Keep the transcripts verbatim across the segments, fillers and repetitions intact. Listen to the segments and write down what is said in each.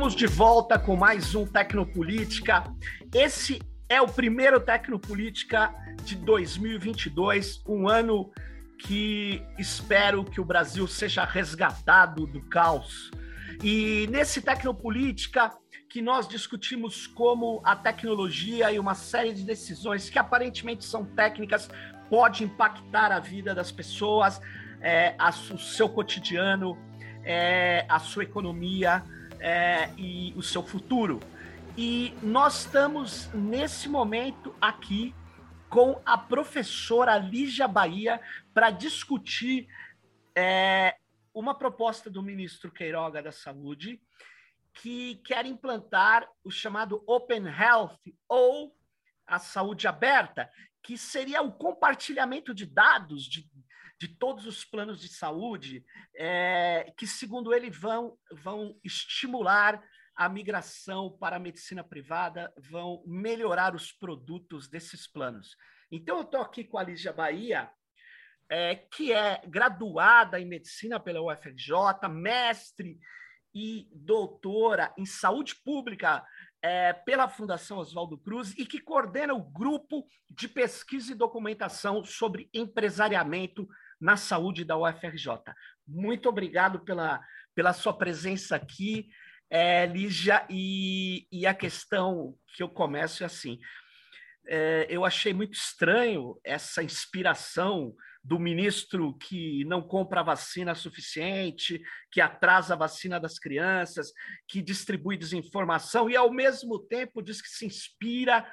Estamos de volta com mais um Tecnopolítica. Esse é o primeiro Tecnopolítica de dois mil e vinte e dois, um ano que espero que o Brasil seja resgatado do caos. E nesse Tecnopolítica que nós discutimos como a tecnologia e uma série de decisões que aparentemente são técnicas pode impactar a vida das pessoas, é, a, o seu cotidiano, é, a sua economia é, e o seu futuro. E nós estamos nesse momento aqui com a professora Lígia Bahia para discutir é, uma proposta do ministro Queiroga da Saúde que quer implantar o chamado Open Health, ou a saúde aberta, que seria o compartilhamento de dados de, de todos os planos de saúde, é, que, segundo ele, vão, vão estimular a migração para a medicina privada, vão melhorar os produtos desses planos. Então, eu estou aqui com a Lígia Bahia, é, que é graduada em medicina pela U F R J, mestre e doutora em saúde pública é, pela Fundação Oswaldo Cruz e que coordena o grupo de pesquisa e documentação sobre empresariamento na saúde da U F R J. Muito obrigado pela, pela sua presença aqui, é, Lígia, e, e a questão que eu começo é assim, é, eu achei muito estranho essa inspiração do ministro que não compra vacina suficiente, que atrasa a vacina das crianças, que distribui desinformação e, ao mesmo tempo, diz que se inspira,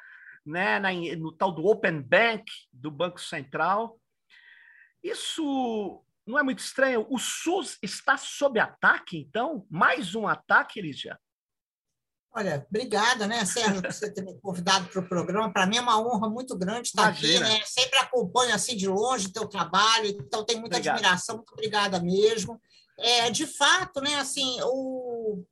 né, na, no tal do Open Bank, do Banco Central. Isso não é muito estranho? O SUS está sob ataque, então? Mais um ataque, Lígia? Olha, obrigada, né, Sérgio, por você ter me convidado para o programa. Para mim é uma honra muito grande estar Imagina. aqui, né? Sempre acompanho assim de longe o teu trabalho, então tenho muita Obrigado. admiração, muito obrigada mesmo. É, de fato, né, assim, o,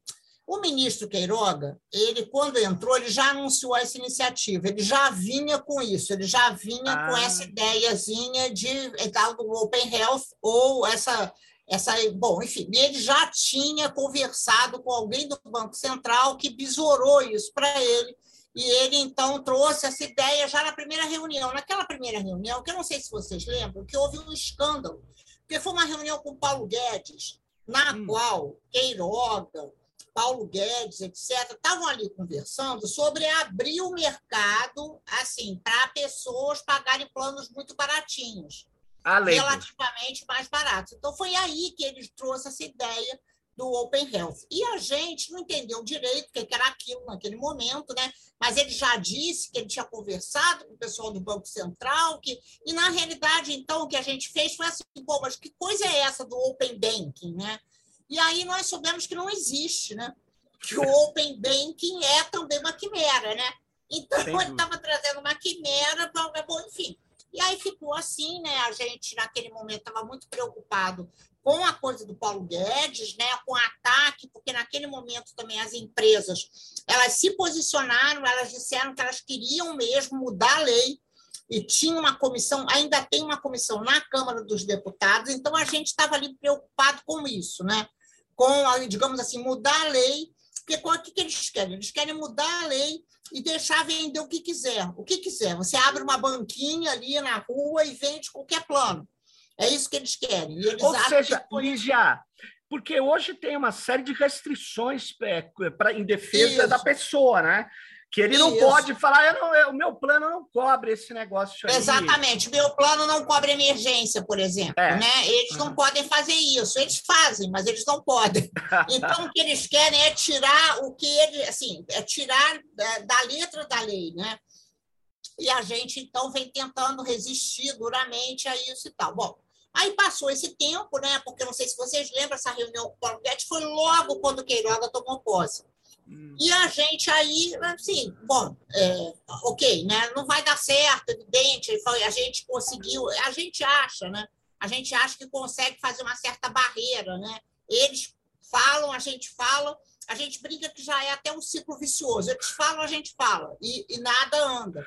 o ministro Queiroga, ele quando entrou, ele já anunciou essa iniciativa, ele já vinha com isso, ele já vinha ah. com essa ideiazinha de tal do Open Health ou essa Essa, bom, enfim, ele já tinha conversado com alguém do Banco Central que besourou isso para ele, e ele, então, trouxe essa ideia já na primeira reunião. Naquela primeira reunião, que eu não sei se vocês lembram, que houve um escândalo, porque foi uma reunião com o Paulo Guedes, na hum. qual Queiroga, Paulo Guedes, etcétera, estavam ali conversando sobre abrir o mercado assim, para pessoas pagarem planos muito baratinhos. Além. Relativamente mais barato. Então, foi aí que ele trouxe essa ideia do Open Health. E a gente não entendeu direito o que era aquilo naquele momento, né? Mas ele já disse que ele tinha conversado com o pessoal do Banco Central, que... e, na realidade, então, o que a gente fez foi assim, pô, mas que coisa é essa do Open Banking, né? E aí nós soubemos que não existe, né? Que o Open Banking é também uma quimera, né? Então, Entendi. ele estava trazendo uma quimera para... Bom, enfim... E aí ficou assim, né? A gente, naquele momento, estava muito preocupado com a coisa do Paulo Guedes, né? Com o ataque, porque naquele momento também as empresas elas se posicionaram, elas disseram que elas queriam mesmo mudar a lei e tinha uma comissão, ainda tem uma comissão na Câmara dos Deputados, então a gente estava ali preocupado com isso, né? Com, digamos assim, mudar a lei, porque o que eles querem? Eles querem mudar a lei e deixar vender o que quiser. O que quiser. Você abre uma banquinha ali na rua e vende qualquer plano. É isso que eles querem. E eles Ou seja, que... Lígia, porque hoje tem uma série de restrições pra, em defesa isso. da pessoa, né? Que ele não isso. pode falar, eu não, eu, meu plano não cobre esse negócio aí. Exatamente. Meu plano não cobre emergência, por exemplo. É. Né? Eles uhum. não podem fazer isso. Eles fazem, mas eles não podem. Então, o que eles querem é tirar o que ele, assim, é tirar da, da letra da lei, né? E a gente, então, vem tentando resistir duramente a isso e tal. Bom, aí passou esse tempo, né? Porque não sei se vocês lembram, essa reunião com o Paulo Guedes foi logo quando o Queiroga tomou posse. E a gente aí, assim, bom, é, ok, né? Não vai dar certo, evidente, a gente conseguiu, a gente acha, né? A gente acha que consegue fazer uma certa barreira, né? Eles falam, a gente fala, a gente brinca que já é até um ciclo vicioso, eles falam, a gente fala, e, e nada anda.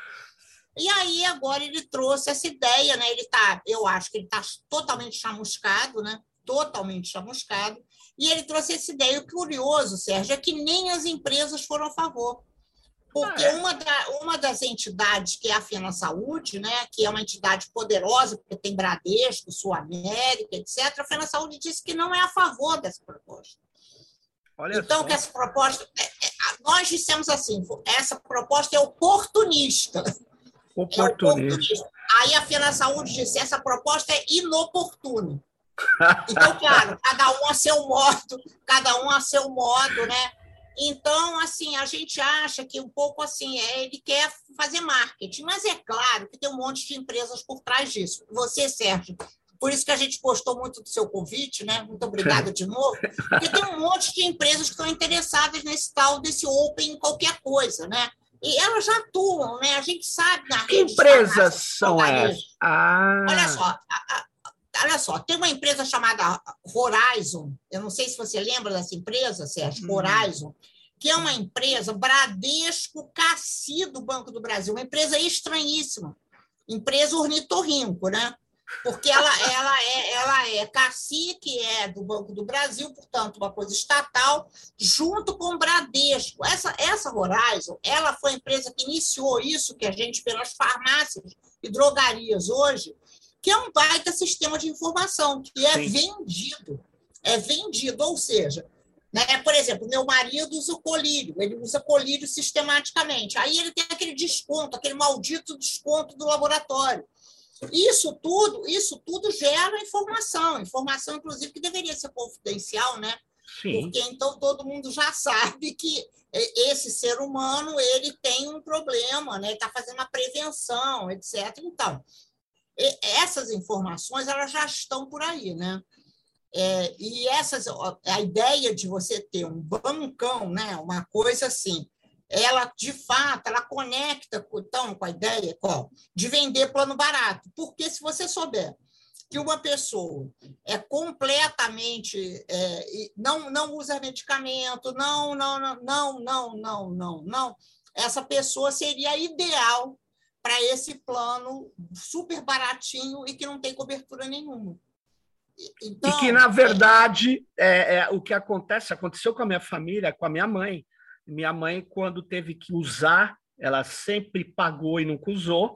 E aí agora ele trouxe essa ideia, né? Ele tá, eu acho que ele está totalmente chamuscado, né? Totalmente chamuscado, E ele trouxe essa ideia. O curioso, Sérgio, é que nem as empresas foram a favor. Porque ah, é. uma, da, uma das entidades, que é a Fena Saúde, né, que é uma entidade poderosa, porque tem Bradesco, Sul América, etcétera, a Fena Saúde disse que não é a favor dessa proposta. Olha então, só. que essa proposta... Nós dissemos assim, essa proposta é oportunista. Oportunista. É oportunista. Aí a Fena Saúde disse, essa proposta é inoportuna. Então, claro, cada um a seu modo, cada um a seu modo, né? Então, assim, a gente acha que um pouco assim, ele quer fazer marketing, mas é claro que tem um monte de empresas por trás disso. Você, Sérgio, por isso que a gente gostou muito do seu convite, né? Muito obrigada de novo, porque tem um monte de empresas que estão interessadas nesse tal, desse open qualquer coisa, né? E elas já atuam, né? A gente sabe na rede. Que empresas são essas? Ah. Olha só, a, a, Olha só, tem uma empresa chamada Horizon, eu não sei se você lembra dessa empresa, Sérgio, Horizon, que é uma empresa Bradesco, Cassi do Banco do Brasil, uma empresa estranhíssima, empresa ornitorrinco, né? Porque ela, ela é, ela é Cassi, que é do Banco do Brasil, portanto, uma coisa estatal, junto com o Bradesco. Essa, essa Horizon, ela foi a empresa que iniciou isso, que a gente vê nas farmácias e drogarias hoje, que é um baita sistema de informação, que é Sim. vendido, é vendido, ou seja, né, por exemplo, meu marido usa o colírio, ele usa colírio sistematicamente, aí ele tem aquele desconto, aquele maldito desconto do laboratório. Isso tudo, isso tudo gera informação, informação, inclusive, que deveria ser confidencial, né? Sim. Porque então todo mundo já sabe que esse ser humano ele tem um problema, né? Ele está fazendo uma prevenção, etcétera. Então, essas informações elas já estão por aí, né? É, e essas, a ideia de você ter um bancão, né? Uma coisa assim, ela de fato ela conecta então, com a ideia qual? De vender plano barato. Porque se você souber que uma pessoa é completamente é, não, não usa medicamento, não, não, não, não, não, não, não, não, essa pessoa seria ideal para esse plano super baratinho e que não tem cobertura nenhuma. Então, e que, na verdade, é, é, o que acontece, aconteceu com a minha família, com a minha mãe. Minha mãe, quando teve que usar, ela sempre pagou e nunca usou.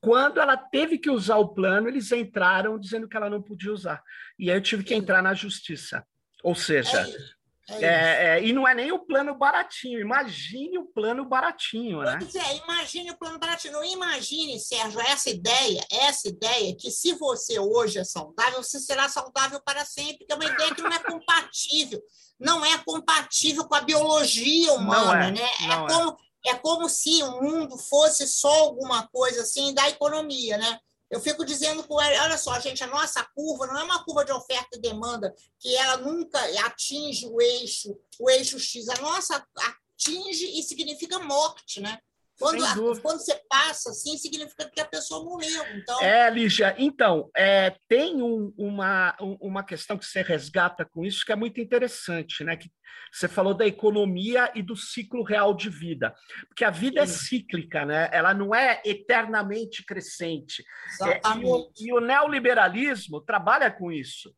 Quando ela teve que usar o plano, eles entraram dizendo que ela não podia usar. E aí eu tive que entrar na justiça. Ou seja... É É, é, e não é nem o plano baratinho, imagine o plano baratinho, né? Pois é, imagine o plano baratinho. Imagine, Sérgio, essa ideia, essa ideia que se você hoje é saudável, você será saudável para sempre, que é uma ideia que não é compatível, não é compatível com a biologia humana, não é, né? Não é, como, é. é como se o mundo fosse só alguma coisa assim da economia, né? Eu fico dizendo, olha só, gente, a nossa curva não é uma curva de oferta e demanda que ela nunca atinge o eixo, o eixo X. A nossa atinge e significa morte, né? Quando, a, quando você passa assim, significa que a pessoa morreu. Então... É, Lígia, então, é, tem um, uma, uma questão que você resgata com isso que é muito interessante, né? Que você falou da economia e do ciclo real de vida. Porque a vida Sim. é cíclica, né? Ela não é eternamente crescente. É, e, o, e o neoliberalismo trabalha com isso.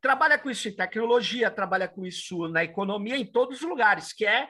Trabalha com isso em tecnologia, trabalha com isso na economia, em todos os lugares, que é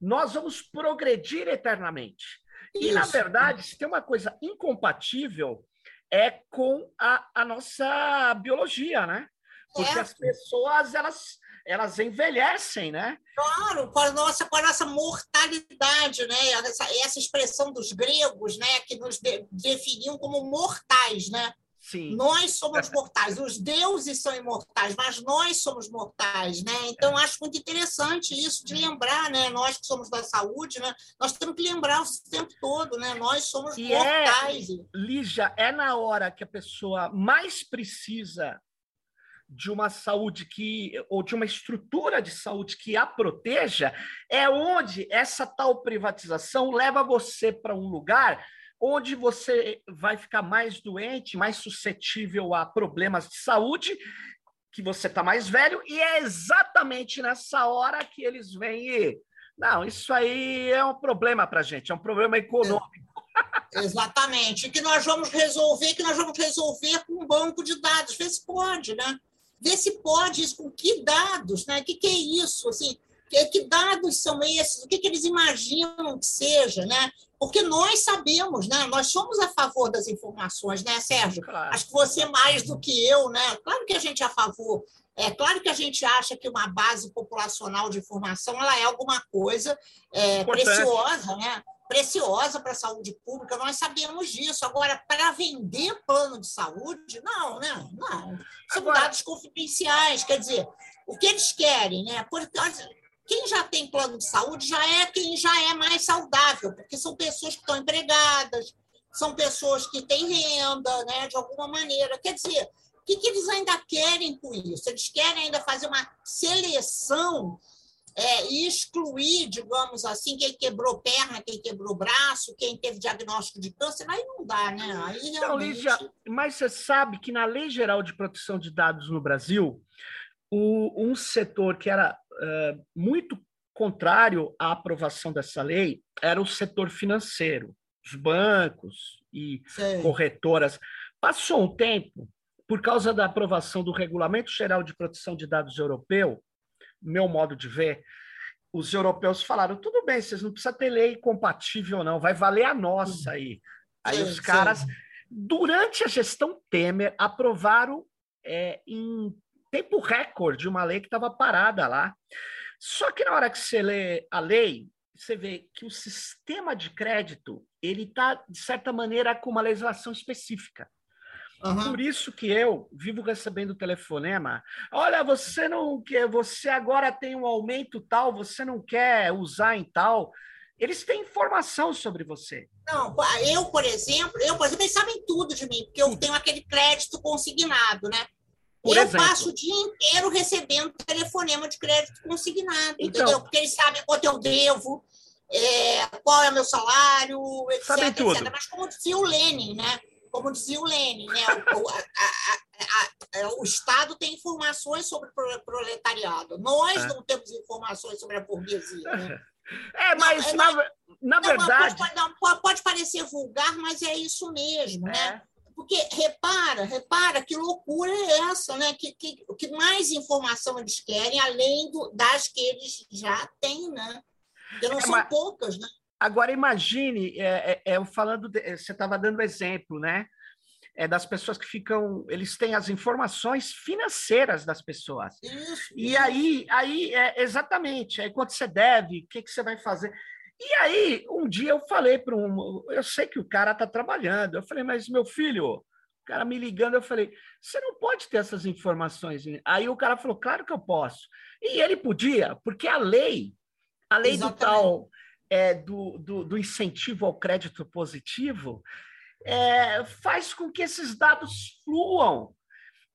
nós vamos progredir eternamente. E, Isso. na verdade, se tem uma coisa incompatível é com a, a nossa biologia, né? Porque é. as pessoas, elas, elas envelhecem, né? Claro, com a nossa, com a nossa mortalidade, né? Essa, essa expressão dos gregos, né? Que nos de, definiam como mortais, né? Sim. Nós somos mortais, os deuses são imortais, mas nós somos mortais, né? Então, acho muito interessante isso de lembrar, né? Nós que somos da saúde, né? Nós temos que lembrar o tempo todo, né? Nós somos e mortais. É, Lígia, é na hora que a pessoa mais precisa de uma saúde que, ou de uma estrutura de saúde que a proteja, é onde essa tal privatização leva você para um lugar onde você vai ficar mais doente, mais suscetível a problemas de saúde, que você está mais velho, e é exatamente nessa hora que eles vêm e... Não, isso aí é um problema para a gente, é um problema econômico. Exatamente, que nós vamos resolver, que nós vamos resolver com um banco de dados, vê se pode, né? ver se pode, com que dados, né? O que, que é isso? Assim, que, que dados são esses? O que, que eles imaginam que seja, né? Porque nós sabemos, né? Nós somos a favor das informações, né, Sérgio? Claro. Acho que você mais do que eu, né? Claro que a gente é a favor. É claro que a gente acha que uma base populacional de informação ela é alguma coisa é, preciosa, né? Preciosa para a saúde pública, nós sabemos disso. Agora, para vender plano de saúde, não, né? Não. São Agora... dados confidenciais, quer dizer, o que eles querem, né? Porque quem já tem plano de saúde já é quem já é mais saudável, porque são pessoas que estão empregadas, são pessoas que têm renda, né? De alguma maneira. Quer dizer, o que, que eles ainda querem com isso? Eles querem ainda fazer uma seleção é, e excluir, digamos assim, quem quebrou perna, quem quebrou braço, quem teve diagnóstico de câncer, aí não dá, né? Aí realmente... Então, Lígia, mas você sabe que na Lei Geral de Proteção de Dados no Brasil, o, um setor que era uh, muito contrário à aprovação dessa lei era o setor financeiro, os bancos e Sei. corretoras. Passou um tempo, por causa da aprovação do Regulamento Geral de Proteção de Dados Europeu, meu modo de ver, os europeus falaram, tudo bem, vocês não precisam ter lei compatível, não, vai valer a nossa aí. Aí sim, os caras, sim. durante a gestão Temer, aprovaram é, em tempo recorde uma lei que estava parada lá. Só que na hora que você lê a lei, você vê que o sistema de crédito ele está, de certa maneira, com uma legislação específica. Uhum. Por isso que eu vivo recebendo telefonema. Olha, você não quer, você agora tem um aumento tal, você não quer usar em tal. Eles têm informação sobre você. Não, eu, por exemplo, eu, por exemplo, eles sabem tudo de mim, porque eu tenho aquele crédito consignado, né? Por eu exemplo. Passo o dia inteiro recebendo telefonema de crédito consignado, então, entendeu? Porque eles sabem quanto eu devo, é, qual é o meu salário, etcétera. Sabem tudo. etcétera. Mas como dizia o Lenin, né? Como dizia o Lênin, né? o, a, a, a, a, o Estado tem informações sobre o proletariado, nós é. não temos informações sobre a burguesia. Né? É, mas não, na, na não, verdade... Pode, pode parecer vulgar, mas é isso mesmo, é. né? Porque repara, repara que loucura é essa, né? Que, que, que mais informação eles querem, além do, das que eles já têm, né? Porque não é, são mas... poucas, né? Agora, imagine, é, é, eu falando de, você estava dando exemplo, né? É, das pessoas que ficam... Eles têm as informações financeiras das pessoas. Isso, e isso. aí, aí é, exatamente, aí quanto você deve, o que, que você vai fazer. E aí, um dia eu falei para um... Eu sei que o cara está trabalhando. Eu falei, mas meu filho, o cara me ligando, eu falei, você não pode ter essas informações. Aí o cara falou, claro que eu posso. E ele podia, porque a lei, a lei exatamente. do tal... É, do, do, do incentivo ao crédito positivo, é, faz com que esses dados fluam.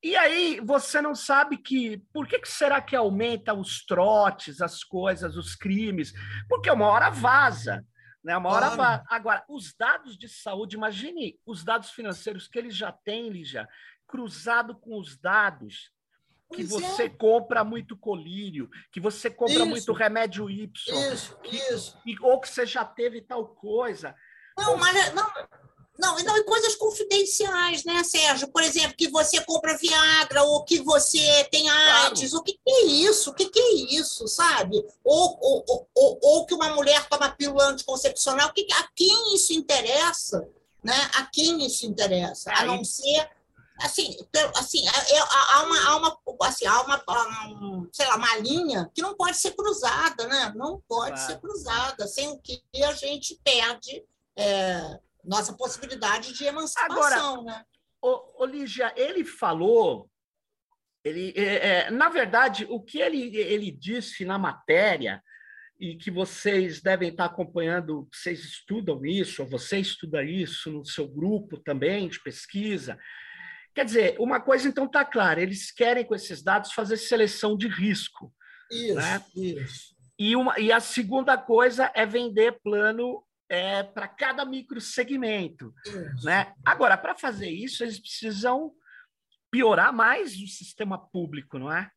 E aí você não sabe que... Por que, que será que aumenta os trotes, as coisas, os crimes? Porque uma hora vaza. Né? Uma hora vaza. Agora, os dados de saúde, imagine os dados financeiros que eles já têm, Lígia, cruzado com os dados... Que você é. compra muito colírio, que você compra isso. muito remédio Y. Isso, que, isso. Ou que você já teve tal coisa. Não, ou... mas não, não, não, e coisas confidenciais, né, Sérgio? Por exemplo, que você compra Viagra, ou que você tem AIDS, claro. o que, que é isso? O que, que é isso, sabe? Ou, ou, ou, ou, ou que uma mulher toma pílula anticoncepcional, que, a quem isso interessa, né? A quem isso interessa? Aí... A não ser. Assim, assim, há uma, há uma, assim, há uma, sei lá, uma linha que não pode ser cruzada, né? Não pode claro. ser cruzada, sem o que a gente perde é, nossa possibilidade de emancipação. Agora, né? o, o Lígia, ele falou, ele, é, é, na verdade, o que ele, ele disse na matéria, e que vocês devem estar acompanhando, vocês estudam isso, ou você estuda isso no seu grupo também de pesquisa. Quer dizer, uma coisa, então, está clara. Eles querem, com esses dados, fazer seleção de risco. Isso, né? isso. E, uma, e a segunda coisa é vender plano é, para cada microssegmento. Né? Agora, para fazer isso, eles precisam piorar mais o sistema público, não é?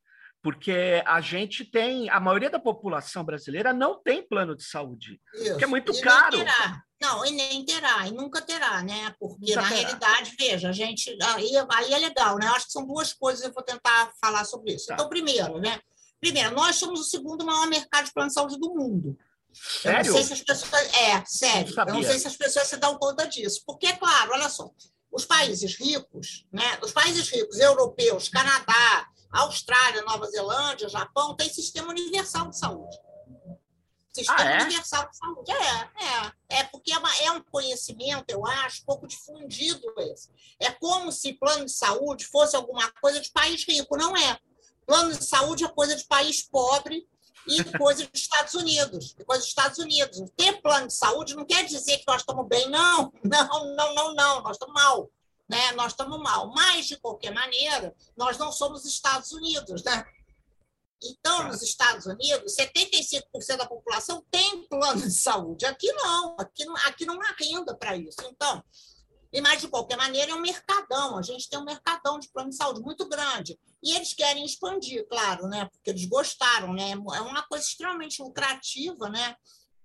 Porque a gente tem... A maioria da população brasileira não tem plano de saúde, isso. porque é muito e caro. Vai piorar. Não, e nem terá, e nunca terá, né? Porque nunca na terá. realidade, veja, a gente. Aí, aí é legal, né? Eu acho que são duas coisas, eu vou tentar falar sobre isso. Tá. Então, primeiro, né? Primeiro, nós somos o segundo maior mercado de plano de saúde do mundo. Sério? Eu não sei se as pessoas. É, sério. Não eu não sei se as pessoas se dão conta disso. Porque, é claro, olha só, os países ricos, né? Os países ricos, europeus, Canadá, Austrália, Nova Zelândia, Japão, têm sistema universal de saúde. Sistema ah, é? universal de saúde. É, é, é porque é, uma, é um conhecimento, eu acho, pouco difundido esse. É como se plano de saúde fosse alguma coisa de país rico, não é. Plano de saúde é coisa de país pobre e coisa dos Estados Unidos. Coisa dos Estados Unidos. Ter plano de saúde não quer dizer que nós estamos bem, não. Não, não, não, não. Nós estamos mal. Né? Nós estamos mal. Mas, de qualquer maneira, nós não somos Estados Unidos, né? Então, nos Estados Unidos, setenta e cinco por cento da população tem plano de saúde. Aqui não, aqui não, aqui não há renda para isso. Então, e mais de qualquer maneira, é um mercadão. A gente tem um mercadão de plano de saúde muito grande. E eles querem expandir, claro, né? Porque eles gostaram, né? É uma coisa extremamente lucrativa, né?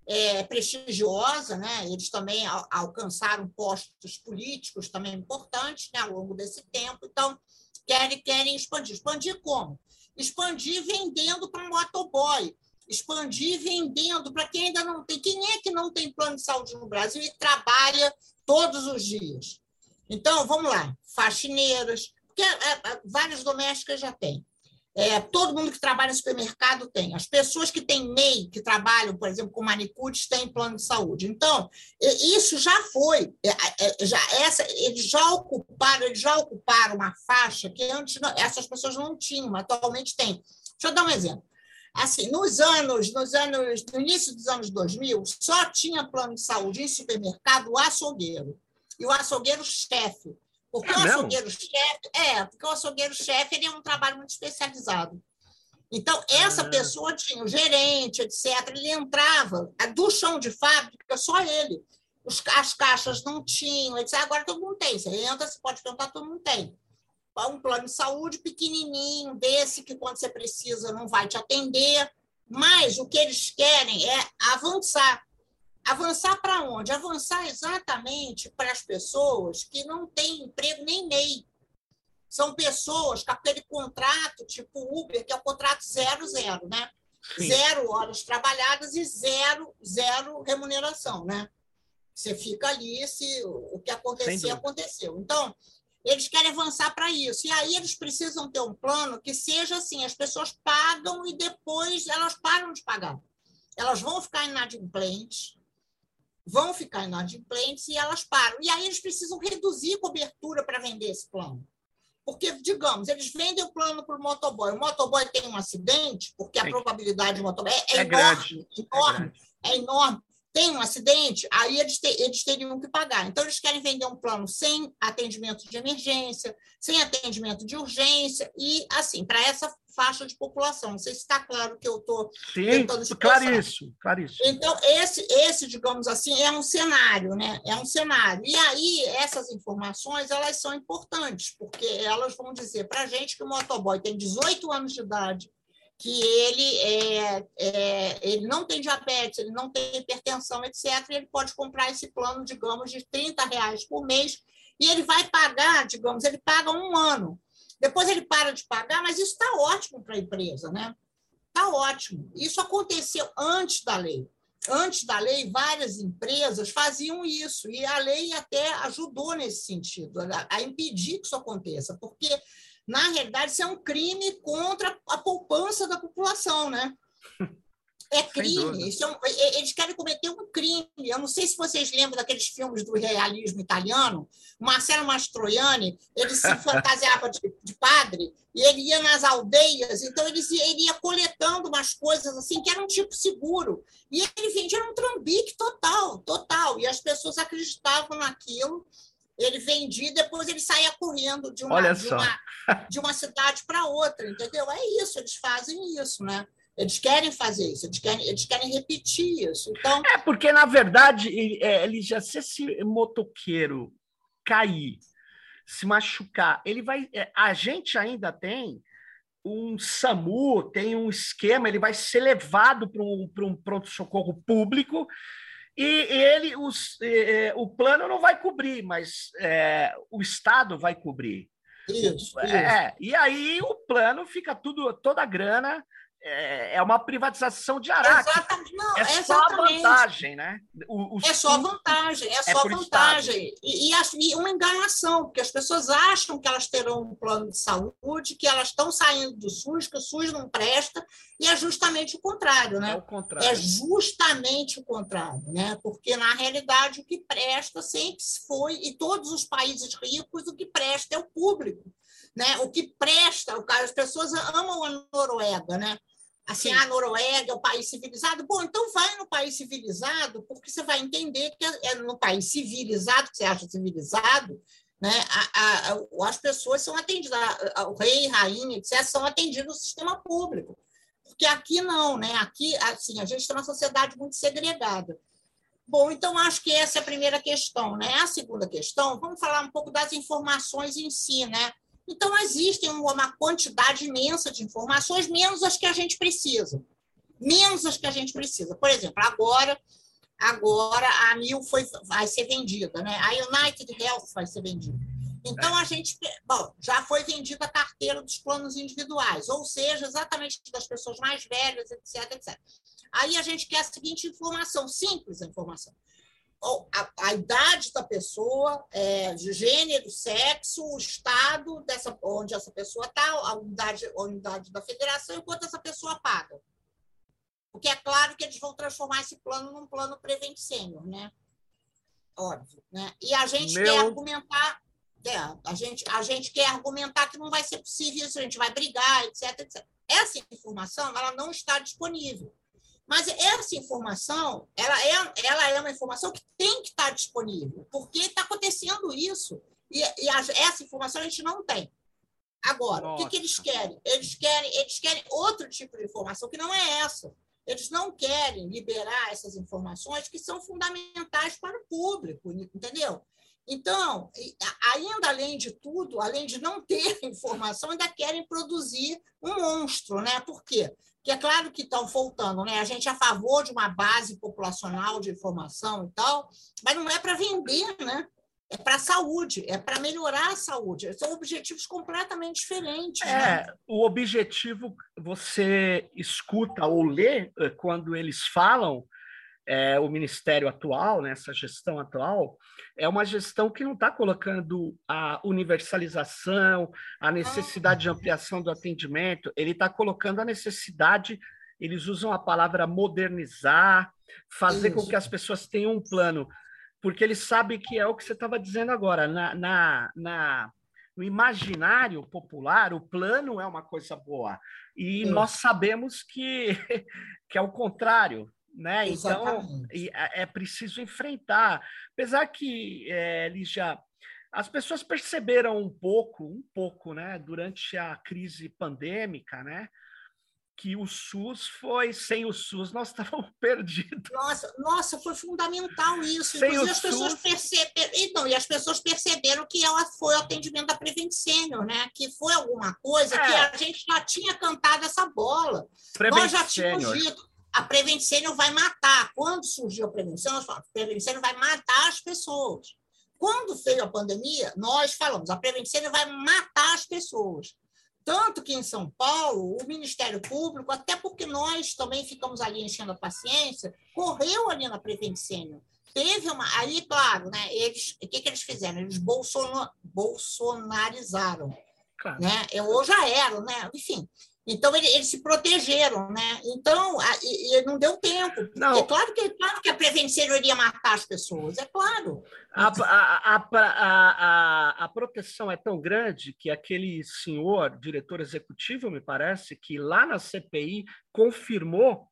É, prestigiosa, né? Eles também alcançaram postos políticos também importantes, né? Ao longo desse tempo. Então, querem, querem expandir. Expandir como? Expandir vendendo para um motoboy, expandir vendendo para quem ainda não tem. Quem é que não tem plano de saúde no Brasil e trabalha todos os dias? Então, vamos lá, faxineiras, porque várias domésticas já têm. É, todo mundo que trabalha no supermercado tem. As pessoas que têm M E I, que trabalham, por exemplo, com manicures, têm plano de saúde. Então, isso já foi. Já, essa, eles, já ocuparam, eles já ocuparam uma faixa que antes não, essas pessoas não tinham, mas atualmente têm. Deixa eu dar um exemplo. Assim, nos anos, nos anos, no início dos anos dois mil, só tinha plano de saúde em supermercado o açougueiro. E o açougueiro-chefe. Porque é o açougueiro-chefe é, porque o açougueiro-chefe ele é um trabalho muito especializado. Então, essa é. pessoa tinha o gerente, etcétera. Ele entrava do chão de fábrica, só ele. Os, as caixas não tinham, etcétera. Agora todo mundo tem. Você entra, você pode perguntar, todo mundo tem. Um plano de saúde pequenininho, desse que quando você precisa não vai te atender. Mas o que eles querem é avançar. Avançar para onde? Avançar exatamente para as pessoas que não têm emprego nem M E I. São pessoas com aquele contrato tipo Uber, que é o contrato zero, zero, né? Sim. Zero horas trabalhadas e zero, zero remuneração, né? Você fica ali, se o que acontecer, aconteceu. Então, eles querem avançar para isso. E aí eles precisam ter um plano que seja assim, as pessoas pagam e depois elas param de pagar. Elas vão ficar inadimplentes, vão ficar inadimplentes e elas param. E aí eles precisam reduzir a cobertura para vender esse plano. Porque, digamos, eles vendem o plano para o motoboy. O motoboy tem um acidente, porque a é. probabilidade do motoboy é, é, é enorme, enorme, é, é enorme. Tem um acidente, aí eles, te, eles teriam que pagar. Então, eles querem vender um plano sem atendimento de emergência, sem atendimento de urgência e, assim, para essa faixa de população. Não sei se está claro que eu estou tentando explicar. Sim, claríssimo, claríssimo. Então, esse, esse, digamos assim, é um cenário, né? É um cenário. E aí, essas informações, elas são importantes, porque elas vão dizer para a gente que o motoboy tem dezoito anos de idade, que ele, é, é, ele não tem diabetes, ele não tem hipertensão, etcétera, e ele pode comprar esse plano, digamos, de trinta reais por mês, e ele vai pagar, digamos, ele paga um ano. Depois ele para de pagar, mas isso está ótimo para a empresa, né? Está ótimo. Isso aconteceu antes da lei. Antes da lei, várias empresas faziam isso, e a lei até ajudou nesse sentido, a, a impedir que isso aconteça, porque... Na realidade, isso é um crime contra a poupança da população, né? É crime. Isso é um, eles querem cometer um crime. Eu não sei se vocês lembram daqueles filmes do realismo italiano. Marcelo Mastroianni, ele se fantasiava de, de padre e ele ia nas aldeias. Então, ele, ele ia coletando umas coisas assim que eram tipo seguro. E ele vendia um trambique total, total. E as pessoas acreditavam naquilo. Ele vendia e depois ele saía correndo de uma, de uma, de uma cidade para outra, entendeu? É isso, eles fazem isso, né? Eles querem fazer isso, eles querem, eles querem repetir isso. Então... É, porque, na verdade, ele, ele já, se esse motoqueiro cair, se machucar, ele vai. A gente ainda tem um SAMU, tem um esquema, ele vai ser levado para um, para um pronto-socorro público. E ele, os, eh, o plano não vai cobrir, mas eh, o Estado vai cobrir. Isso, é, isso. E aí o plano fica tudo, toda a grana, é, é uma privatização de araque. Exatamente. Não, é exatamente. Só a vantagem, né? O, o é só vantagem, é, é só vantagem. E, e, as, e uma enganação, porque as pessoas acham que elas terão um plano de saúde, que elas estão saindo do SUS, que o SUS não presta, e é justamente o contrário, né? É o contrário. É justamente o contrário, né? Porque, na realidade, o que presta sempre foi, e todos os países ricos, o que presta é o público. Né? O que presta, as pessoas amam a Noruega, né? Assim, a Noruega é o país civilizado. Bom, então vai no país civilizado, porque você vai entender que é no país civilizado que você acha civilizado, né? a, a, as pessoas são atendidas, a, a, o rei, rainha, etcétera, são atendidos no sistema público. Porque aqui não, né? Aqui, assim, a gente tem uma sociedade muito segregada. Bom, então acho que essa é a primeira questão, né? A segunda questão, vamos falar um pouco das informações em si, né? Então, existem uma quantidade imensa de informações, menos as que a gente precisa. Menos as que a gente precisa. Por exemplo, agora, agora a Amil foi, vai ser vendida, né? A United Health vai ser vendida. Então, a gente... Bom, já foi vendida a carteira dos planos individuais, ou seja, exatamente das pessoas mais velhas, etcétera, etcétera. Aí a gente quer a seguinte informação, simples a informação. A, a idade da pessoa, é, de gênero, sexo, o estado dessa, onde essa pessoa está, a unidade, a unidade da federação e quanto essa pessoa paga. Porque é claro que eles vão transformar esse plano num plano Prevent Senior, né? Óbvio, né? E a gente Meu... quer argumentar, é, a, gente, a gente quer argumentar que não vai ser possível isso, a gente vai brigar, etcétera, etcétera. Essa informação ela não está disponível. Mas essa informação, ela é, ela é uma informação que tem que estar disponível, porque está acontecendo isso, e, e a, essa informação a gente não tem. Agora, o que, que eles querem? Eles querem? Eles querem outro tipo de informação, que não é essa. Eles não querem liberar essas informações que são fundamentais para o público, entendeu? Então, ainda além de tudo, além de não ter informação, ainda querem produzir um monstro, né? Por quê? Porque é claro que estão faltando, né? A gente é a favor de uma base populacional de informação e tal, mas não é para vender, né? É para a saúde, é para melhorar a saúde. São objetivos completamente diferentes. É, né? O objetivo você escuta ou lê quando eles falam. É, o ministério atual, né, essa gestão atual, é uma gestão que não está colocando a universalização, a necessidade de ampliação do atendimento, ele está colocando a necessidade, eles usam a palavra modernizar, fazer Isso. com que as pessoas tenham um plano, porque ele sabe que é o que você estava dizendo agora, na, na, na, no imaginário popular, o plano é uma coisa boa, e Isso. nós sabemos que, que é o contrário. Né? Então, é preciso enfrentar. Apesar que, é, Lígia, as pessoas perceberam um pouco, um pouco, né, durante a crise pandêmica, né, que o SUS foi... Sem o SUS, nós estávamos perdidos. Nossa, nossa, foi fundamental isso. Sem Inclusive, as SUS... pessoas perceberam... Então, e as pessoas perceberam que ela foi o atendimento da Prevent Senior, né? Que foi alguma coisa é. que a gente já tinha cantado essa bola. Prevent nós já tínhamos Senior. dito... A Prevent Senior vai matar. Quando surgiu a Prevent Senior, nós falamos, a Prevent Senior vai matar as pessoas. Quando veio a pandemia, nós falamos, a Prevent Senior vai matar as pessoas. Tanto que em São Paulo, o Ministério Público, até porque nós também ficamos ali enchendo a paciência, correu ali na Prevent Senior. Teve uma... Aí, claro, né, eles, o que, que eles fizeram? Eles bolsonar, bolsonarizaram. Claro. Né? Eu, ou já eram, né? Enfim... Então, eles se protegeram, né? Então, não deu tempo. Não. É claro que, claro que a Prevent Senior iria matar as pessoas, é claro. A, a, a, a, a, a proteção é tão grande que aquele senhor, diretor executivo, me parece, que lá na C P I confirmou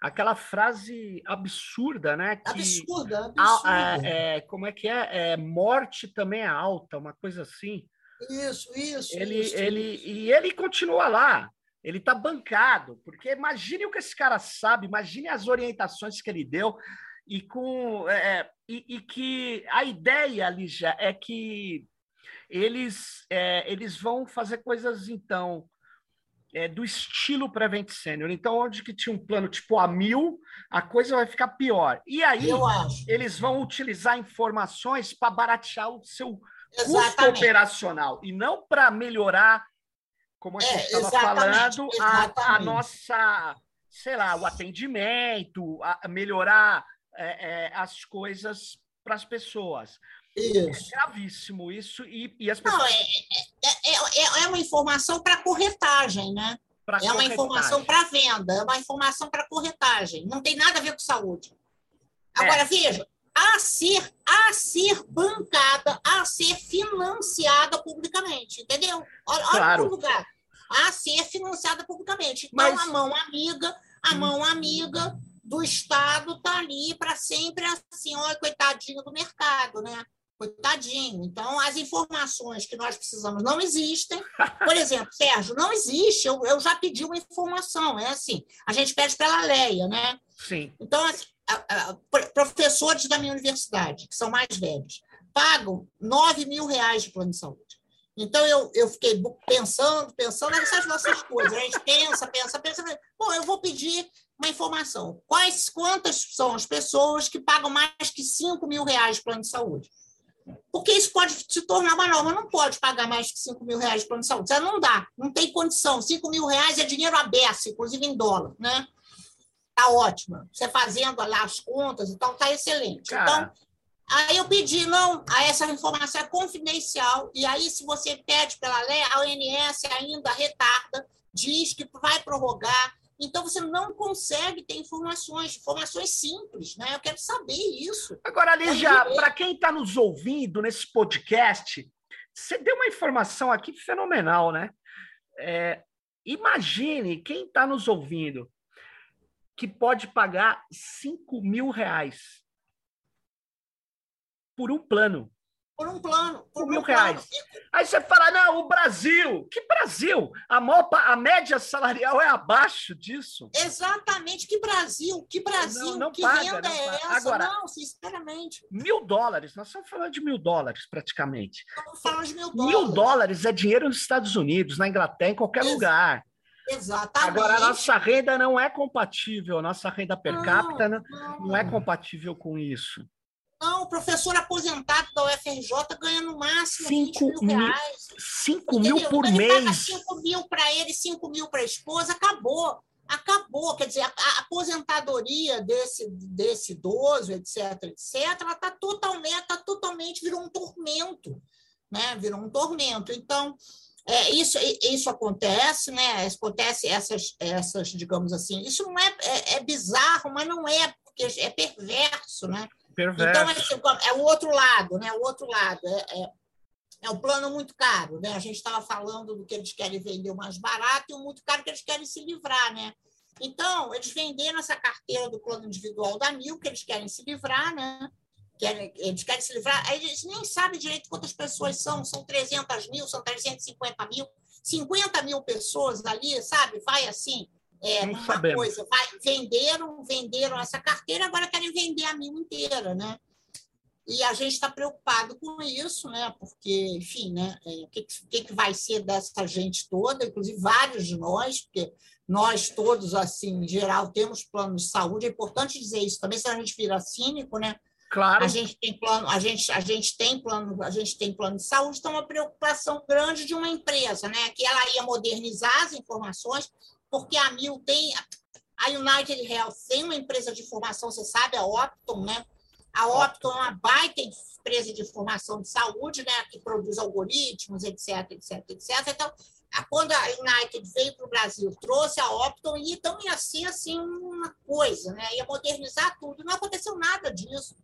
aquela frase absurda, né? Que absurda, absurda. A, é, é, como é que é? é? Morte também é alta, uma coisa assim. Isso, isso. Ele, isso, ele, isso. E ele continua lá. Ele está bancado, porque imagine o que esse cara sabe, imagine as orientações que ele deu, e, com, é, e, e que a ideia, Lígia, é que eles, é, eles vão fazer coisas, então, é, do estilo Prevent Senior. Então, onde que tinha um plano tipo Amil, a coisa vai ficar pior. E aí, eles vão utilizar informações para baratear o seu exatamente. Custo operacional, e não para melhorar, como a gente estava é, falando, a, a nossa, sei lá, o atendimento, a, a melhorar é, é, as coisas para as pessoas. Isso. É gravíssimo isso. E, e as pessoas... Não, é, é, é uma informação para corretagem, né? Pra é corretagem. Uma informação para venda, é uma informação para corretagem. Não tem nada a ver com saúde. Agora, é. Veja, a ser, a ser bancada, a ser financiada publicamente, entendeu? Olha, claro. Olha o lugar. A ser financiada publicamente. Então, mas... a mão amiga, a hum. mão amiga do Estado está ali para sempre assim, olha, coitadinho do mercado, né? Coitadinho. Então, as informações que nós precisamos não existem. Por exemplo, Sérgio, não existe. Eu, eu já pedi uma informação, é assim. A gente pede pela Leia, né? Sim. Então, assim, a, a, professores da minha universidade, que são mais velhos, pagam nove mil reais de plano de saúde. Então, eu, eu fiquei pensando, pensando nessas nossas coisas. A gente pensa, pensa, pensa. Bom, eu vou pedir uma informação. Quais, quantas são as pessoas que pagam mais que cinco mil reais de plano de saúde? Porque isso pode se tornar uma norma. Não pode pagar mais que cinco mil reais de plano de saúde. Isso não dá, não tem condição. cinco mil reais é dinheiro à beça, inclusive em dólar, né? Tá ótima. Você fazendo lá as contas e tal, tá excelente. Cara. Então, aí eu pedi, não, essa informação é confidencial, e aí se você pede pela lei, a O N S ainda retarda, diz que vai prorrogar. Então, você não consegue ter informações, informações simples, né? Eu quero saber isso. Agora, Lígia, para quem está nos ouvindo nesse podcast, você deu uma informação aqui fenomenal, né? É, imagine quem está nos ouvindo que pode pagar cinco mil reais por um plano. Por um plano. Por mil reais. Aí você fala, não, o Brasil. Que Brasil? A, maior, a média salarial é abaixo disso. Exatamente. Que Brasil? Que Brasil? Não, não que paga, renda não é essa? Agora, não, sinceramente. Mil dólares. Nós estamos falando de mil dólares, praticamente. Estamos falando de mil dólares. Mil dólares é dinheiro nos Estados Unidos, na Inglaterra, em qualquer Ex lugar. Exatamente. Agora, a nossa renda não é compatível. A nossa renda per não, capita não, não é compatível com isso. Não, o professor aposentado da U F R J ganha no máximo vinte mil reais. cinco mil por ele mês. Paga cinco mil para ele, cinco mil para a esposa, acabou. Acabou. Quer dizer, a, a aposentadoria desse, desse idoso, etc, etcétera, ela está totalmente, tá totalmente, virou um tormento. Né? Virou um tormento. Então, é, isso, isso acontece, né? Acontece essas, essas, digamos assim. Isso não é, é, é bizarro, mas não é, porque é perverso, né? Perverso. Então, é o outro lado, né? O outro lado é, é, é um plano muito caro, né? A gente estava falando do que eles querem vender o mais barato e o muito caro que eles querem se livrar, né? Então, eles venderam essa carteira do plano individual da Amil, que eles querem se livrar, né? Querem, eles querem se livrar, aí eles nem sabem direito quantas pessoas são, são trezentas mil, são trezentos e cinquenta mil, cinquenta mil pessoas ali, sabe? Vai assim. É, uma sabemos. Coisa, vai, venderam, venderam essa carteira, agora querem vender a Amil inteira, né? E a gente está preocupado com isso, né? Porque, enfim, né? O que, que, que vai ser dessa gente toda, inclusive vários de nós, porque nós todos, assim, em geral, temos plano de saúde, é importante dizer isso também, se a gente vira cínico, né? Claro. A gente tem plano, a gente, a gente tem plano, a gente tem plano de saúde, então é uma preocupação grande de uma empresa, né? Que ela ia modernizar as informações. Porque a Amil tem, a United Health tem uma empresa de informação, você sabe, a Optum, né? A Optum é uma baita empresa de informação de saúde, né? Que produz algoritmos, etc, etc, etcétera. Então, quando a United veio para o Brasil, trouxe a Optum, e então ia ser assim uma coisa, né? Ia modernizar tudo. Não aconteceu nada disso,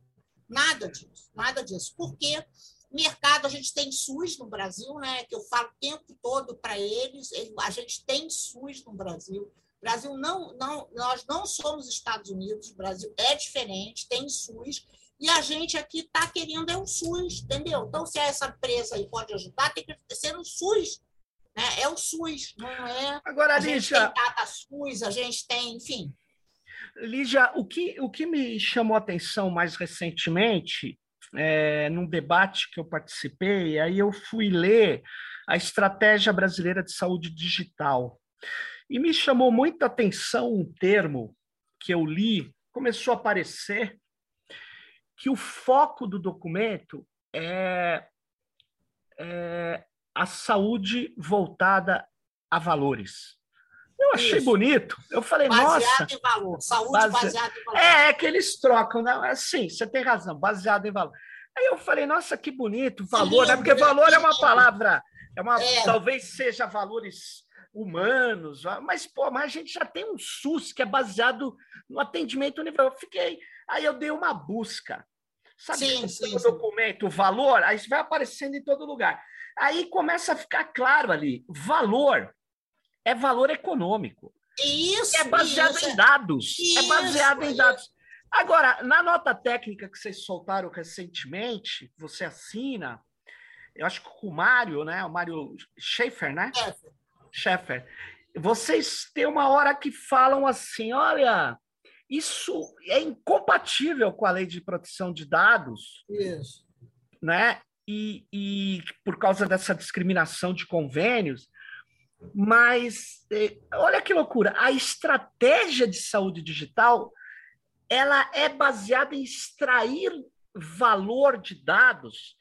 nada disso, nada disso. Porque mercado, a gente tem SUS no Brasil, né? Que eu falo o tempo todo para eles, a gente tem SUS no Brasil. Brasil não, não, nós não somos Estados Unidos, o Brasil é diferente, tem SUS, e a gente aqui está querendo é o SUS, entendeu? Então, se essa empresa aí pode ajudar, tem que ser no SUS, né? É o SUS, não é? Agora, a gente Lígia... tem data SUS, a gente tem, enfim. Lígia, o que, o que me chamou a atenção mais recentemente... É, num debate que eu participei, aí eu fui ler a Estratégia Brasileira de Saúde Digital. E me chamou muita atenção um termo que eu li, começou a aparecer, que o foco do documento é, é a saúde voltada a valores. Eu achei Isso. bonito. Eu falei, baseado nossa... Baseado em valor. Saúde base... baseada em valor. É, é que eles trocam. Né? Assim, você tem razão, baseado em valor. Aí eu falei, nossa, que bonito, valor, Sim, né? Porque valor é uma palavra, é uma, é. talvez seja valores humanos, mas, pô, mas a gente já tem um SUS que é baseado no atendimento universal. Eu fiquei... Aí eu dei uma busca. Sabe sim, sim, o documento, o valor? Aí isso vai aparecendo em todo lugar. Aí começa a ficar claro ali, valor é valor econômico. Isso, é baseado isso, em dados. Isso, é baseado isso. em dados. Agora, na nota técnica que vocês soltaram recentemente, você assina, eu acho que com o Mário, né? O Mário Scheffer, né? É. Scheffer. Vocês têm uma hora que falam assim, olha... Isso é incompatível com a Lei de Proteção de Dados, Isso. né? E, e por causa dessa discriminação de convênios, mas olha que loucura, a estratégia de saúde digital ela é baseada em extrair valor de dados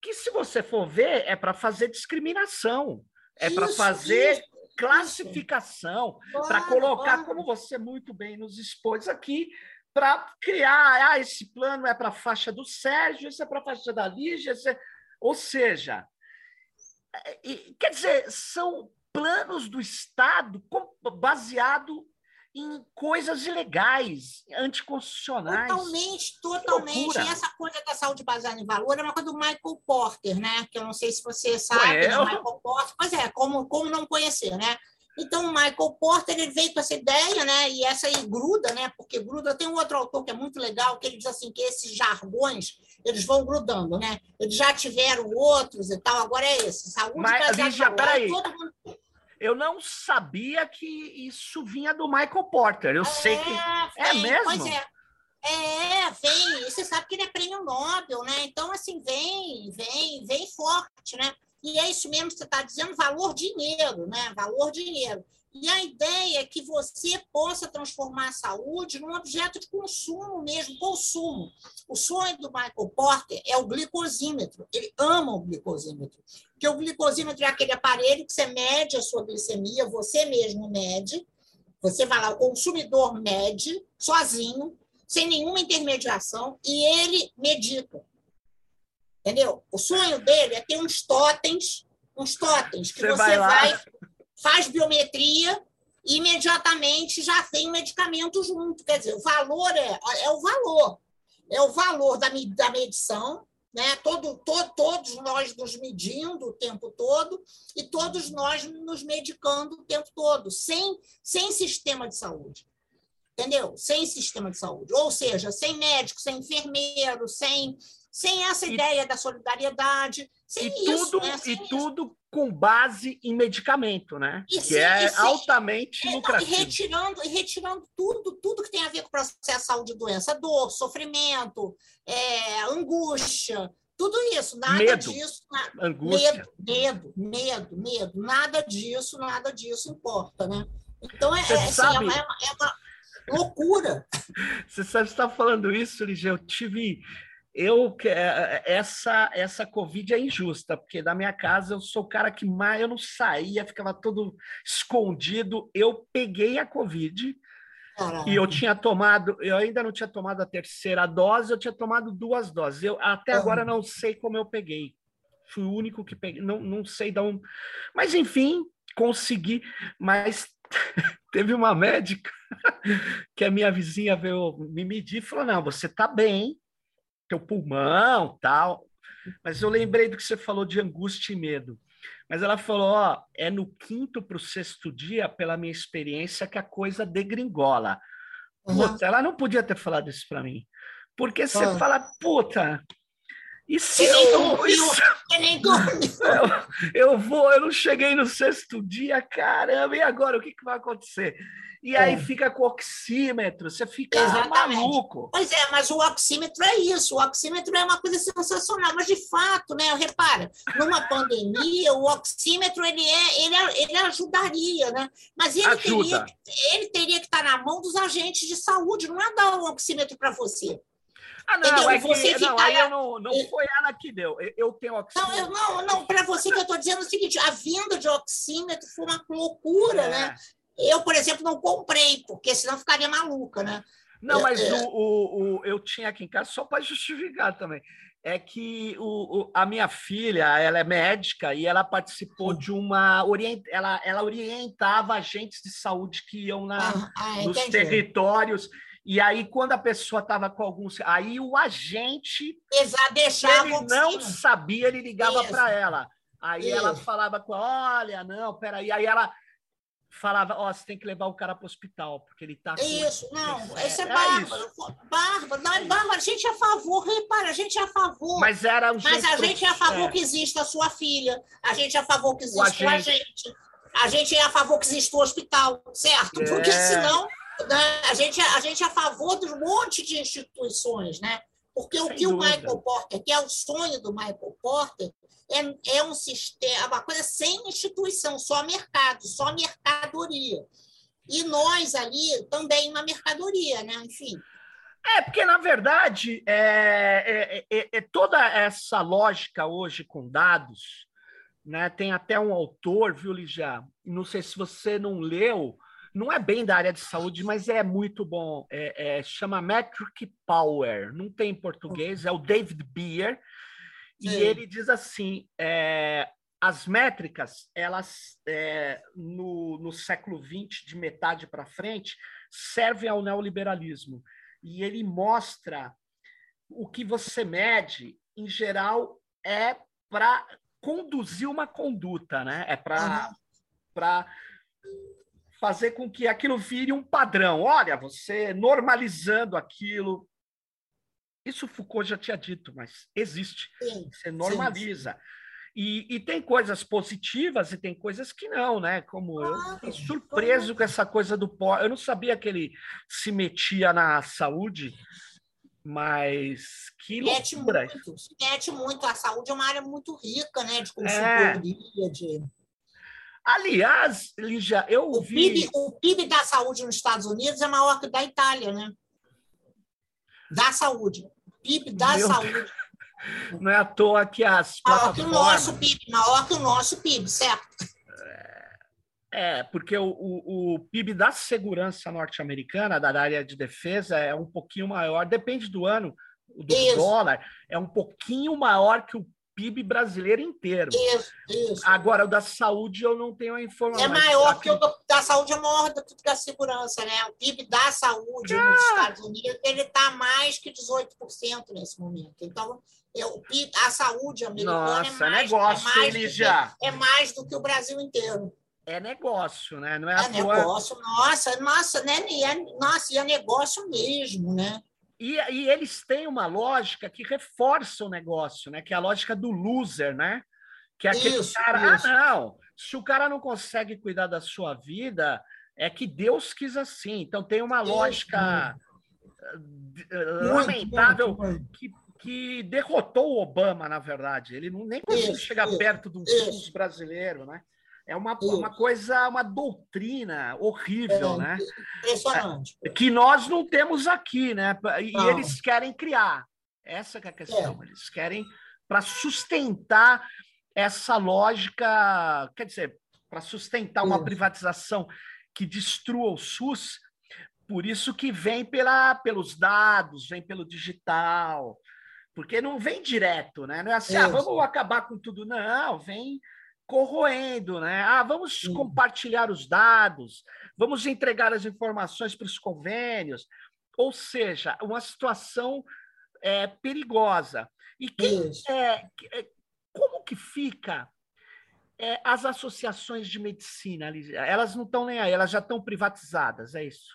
que, se você for ver, é para fazer discriminação, é para fazer... Isso. classificação, para colocar, bora. como você muito bem nos expôs aqui, para criar, ah, esse plano é para a faixa do Sérgio, esse é para a faixa da Lígia, esse é... ou seja, quer dizer, são planos do Estado baseado em coisas ilegais, anticonstitucionais. Totalmente, totalmente. E essa coisa da saúde baseada em valor é uma coisa do Michael Porter, né? Que eu não sei se você sabe, do Michael Porter. Pois é, como, como não conhecer, né? Então, o Michael Porter ele veio com essa ideia, né? E essa aí gruda, né? Porque gruda... Tem um outro autor que é muito legal, que ele diz assim, que esses jargões, eles vão grudando, né? Eles já tiveram outros e tal, agora é esse. Saúde baseada em valor, todo mundo... Eu não sabia que isso vinha do Michael Porter. Eu é, sei que... Vem, é mesmo? Pois é. É, vem. E você sabe que ele é prêmio Nobel, né? Então, assim, vem, vem, vem forte, né? E é isso mesmo que você está dizendo, valor dinheiro, né? Valor dinheiro. E a ideia é que você possa transformar a saúde num objeto de consumo mesmo, consumo. O sonho do Michael Porter é o glicosímetro. Ele ama o glicosímetro. Porque o glicosímetro é aquele aparelho que você mede a sua glicemia, você mesmo mede, você vai lá, o consumidor mede, sozinho, sem nenhuma intermediação, e ele medica. Entendeu? O sonho dele é ter uns totens, uns totens que você, você vai... vai faz biometria e imediatamente já tem o medicamento junto. Quer dizer, o valor é, é o valor. É o valor da, da medição, né? Todo, todo, todos nós nos medindo o tempo todo e todos nós nos medicando o tempo todo, sem, sem sistema de saúde. Entendeu? Sem sistema de saúde. Ou seja, sem médico, sem enfermeiro, sem, sem essa e, ideia da solidariedade, sem e isso. Tudo, né? sem e isso. tudo... com base em medicamento, né? Isso, que é isso. altamente é, lucrativo. E retirando, retirando tudo, tudo que tem a ver com o processo de saúde e doença, dor, sofrimento, é, angústia, tudo isso, nada medo. disso, na, angústia. medo, medo, medo, medo, nada disso, nada disso importa, né? Então é, é, sabe... assim, é, uma, é uma loucura. Você sabe que você está falando isso, Lígia? Eu tive Eu, essa, essa Covid é injusta, porque da minha casa eu sou o cara que mais eu não saía, ficava todo escondido. Eu peguei a Covid Caramba. e eu tinha tomado, eu ainda não tinha tomado a terceira dose, eu tinha tomado duas doses. Eu até uhum. agora não sei como eu peguei. Fui o único que peguei, não, não sei de onde. Mas enfim, consegui. Mas teve uma médica que a minha vizinha veio me medir e falou: não, você tá bem. Teu pulmão, tal. Mas eu lembrei do que você falou de angústia e medo. Mas ela falou, ó, é no quinto para o sexto dia, pela minha experiência, que a coisa degringola. Uhum. Puta, ela não podia ter falado isso para mim. Porque você uhum. fala, puta... E se eu, eu, eu, eu vou, eu não cheguei no sexto dia, caramba, e agora? O que, que vai acontecer? E aí é. fica com o oxímetro, você fica Exatamente. maluco. Pois é, mas o oxímetro é isso, o oxímetro é uma coisa sensacional, mas de fato, né, repara, numa pandemia, o oxímetro, ele, é, ele, ele ajudaria, né? Mas ele teria, ele teria que estar na mão dos agentes de saúde, não é dar um oxímetro para você. Ah, não, Entendeu? é que, você não, ficar... aí eu não, não foi ela que deu, eu tenho oxímetro. Não, eu não, não para você que eu estou dizendo é o seguinte, a venda de oxímetro foi uma loucura, é. né? Eu, por exemplo, não comprei, porque senão ficaria maluca, né? Não, mas é. o, o, o, eu tinha aqui em casa, só para justificar também, é que o, o, a minha filha, ela é médica e ela participou de uma... Orient, ela, ela orientava agentes de saúde que iam na, ah, nos entendi. territórios... E aí, quando a pessoa estava com alguns... Aí o agente, deixava ele não sabia, ele ligava para ela. Aí Isso. ela falava, com olha, não, peraí. Aí ela falava, ó, oh, você tem que levar o cara para o hospital, porque ele está... Isso, com... não, é, isso é bárbaro. Bárbaro, não é bárbaro. A gente é a favor, repara, a gente é a favor. Mas, era um Mas a gente é a favor é. que exista a sua filha. A gente é a favor que exista o agente. A gente. A gente é a favor que exista o hospital, certo? É. Porque senão... A gente, a gente é a favor de um monte de instituições, né? Porque Sem o que dúvida. o Michael Porter, que é o sonho do Michael Porter, é, é um sistema, uma coisa sem instituição, só mercado, só mercadoria. E nós ali também uma mercadoria, né? Enfim. É, porque, na verdade, é, é, é, é toda essa lógica hoje com dados, né? Tem até um autor, viu, Lígia? Não sei se você não leu, não é bem da área de saúde, mas é muito bom. É, é, chama Metric Power, não tem em português, é o David Beer. E ele diz assim, é, as métricas, elas é, no, no século vinte, de metade para frente, servem ao neoliberalismo. E ele mostra o que você mede, em geral, é para conduzir uma conduta, né? É para... Uhum. fazer com que aquilo vire um padrão. Olha, você normalizando aquilo... Isso Foucault já tinha dito, mas existe. Sim, você normaliza. Sim, sim. E, e tem coisas positivas e tem coisas que não, né? Como eu fiquei surpreso com essa coisa do pó. Eu não sabia que ele se metia na saúde, mas que mete loucura. Muito, se mete muito. A saúde é uma área muito rica, né? De consultoria, é. de... Aliás, Lígia, eu ouvi... O, o P I B da saúde nos Estados Unidos é maior que o da Itália, né? Da saúde. O P I B da Meu saúde. Deus. Não é à toa que as plataformas... Maior que o nosso P I B, maior que o nosso P I B, certo? É, porque o, o, o P I B da segurança norte-americana, da área de defesa, é um pouquinho maior, depende do ano, do isso. dólar, é um pouquinho maior que o P I B brasileiro inteiro. Isso, isso. Agora, o da saúde eu não tenho a informação. É maior aqui... que o da saúde, é maior do que o da segurança, né? O P I B da saúde ah. nos Estados Unidos, ele está mais que dezoito por cento nesse momento. Então, eu, a saúde americana Nossa, é, mais, negócio, é, mais ele já. Que, é mais do que o Brasil inteiro. É negócio, né? Não é é tua... negócio, nossa, nossa, né? Nossa, e é negócio mesmo, né? E, e eles têm uma lógica que reforça o negócio, né? Que é a lógica do loser, né? Que é aquele isso, cara... Isso. Ah, não! Se o cara não consegue cuidar da sua vida, é que Deus quis assim. Então, tem uma lógica isso. lamentável muito, muito, muito. Que, que derrotou o Obama, na verdade. Ele não, nem conseguiu isso, chegar isso, perto do SUS brasileiro, né? É uma, uma coisa, uma doutrina horrível, é, né? Impressionante. Que nós não temos aqui, né? E não. eles querem criar. Essa que é a questão. É. Eles querem para sustentar essa lógica, quer dizer, para sustentar uma privatização que destrua o SUS, por isso que vem pela, pelos dados, vem pelo digital, porque não vem direto, né? Não é assim, ah, vamos acabar com tudo. Não, vem... corroendo, né? Ah, vamos Sim. compartilhar os dados, vamos entregar as informações para os convênios, ou seja, uma situação é, perigosa. E quem, é, como que fica é, as associações de medicina? Elas não estão nem aí, elas já estão privatizadas, é isso?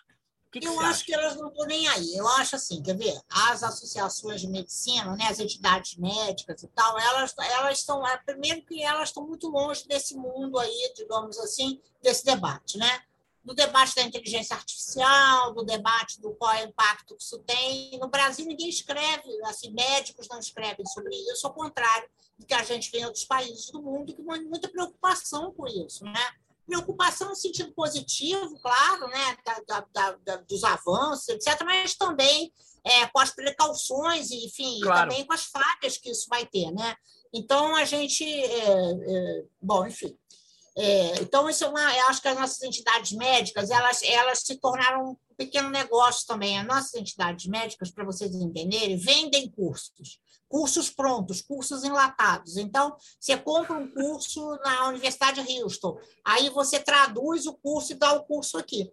Que que eu acho acha? que elas não estão nem aí. Eu acho assim, quer ver? As associações de medicina, né, as entidades médicas e tal, elas elas estão, primeiro que elas estão muito longe desse mundo aí, digamos assim, desse debate, né? Do debate da inteligência artificial, do debate do qual é o impacto que isso tem. No Brasil, ninguém escreve, assim, médicos não escrevem sobre isso, ao contrário do que a gente vê em outros países do mundo, que tem muita preocupação com isso, né? Preocupação no sentido positivo, claro, né? da, da, da, dos avanços, etcétera, mas também é, com as precauções, enfim, claro. E também com as falhas que isso vai ter, né? Então, a gente... É, é, bom, enfim... É, então, isso é uma, eu acho que as nossas entidades médicas elas, elas se tornaram um pequeno negócio também. As nossas entidades médicas, para vocês entenderem, vendem cursos, cursos prontos, cursos enlatados. Então, você compra um curso na Universidade de Houston, aí você traduz o curso e dá o curso aqui.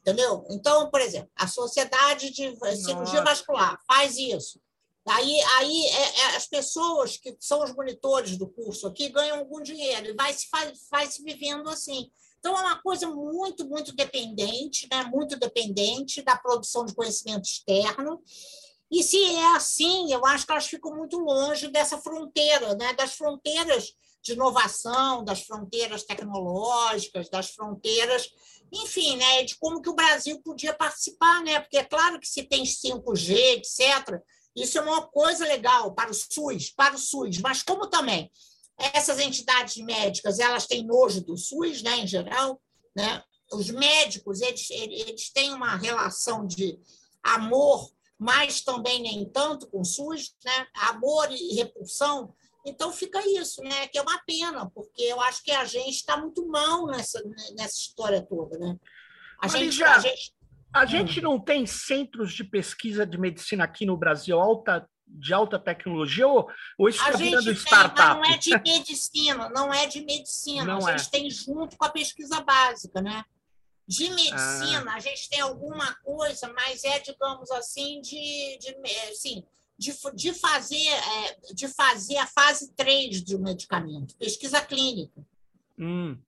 Entendeu? Então, por exemplo, a Sociedade de Cirurgia Nossa. Vascular faz isso. Aí, aí é, é, as pessoas que são os monitores do curso aqui ganham algum dinheiro e vai se, faz, vai se vivendo assim. Então, é uma coisa muito, muito dependente, né? Muito dependente da produção de conhecimento externo. E se é assim, eu acho que elas ficam muito longe dessa fronteira, né? Das fronteiras de inovação, das fronteiras tecnológicas, das fronteiras... Enfim, né? De como que o Brasil podia participar, né? Porque é claro que se tem cinco G, etcétera, isso é uma coisa legal para o SUS, para o SUS, mas como também essas entidades médicas elas têm nojo do SUS, né, em geral, né? Os médicos eles, eles têm uma relação de amor, mas também nem tanto com o SUS, né? Amor e repulsão. Então fica isso, né? Que é uma pena, porque eu acho que a gente está muito mal nessa, nessa história toda, né? A gente, já... a gente A gente não tem centros de pesquisa de medicina aqui no Brasil alta, de alta tecnologia ou, ou isso está virando startup? A gente tem, mas não é de medicina, não é de medicina. Não a gente é. tem junto com a pesquisa básica, né? De medicina, ah. a gente tem alguma coisa, mas é, digamos assim, de, de, assim, de, de, fazer, de fazer a fase três do medicamento, pesquisa clínica. Hum.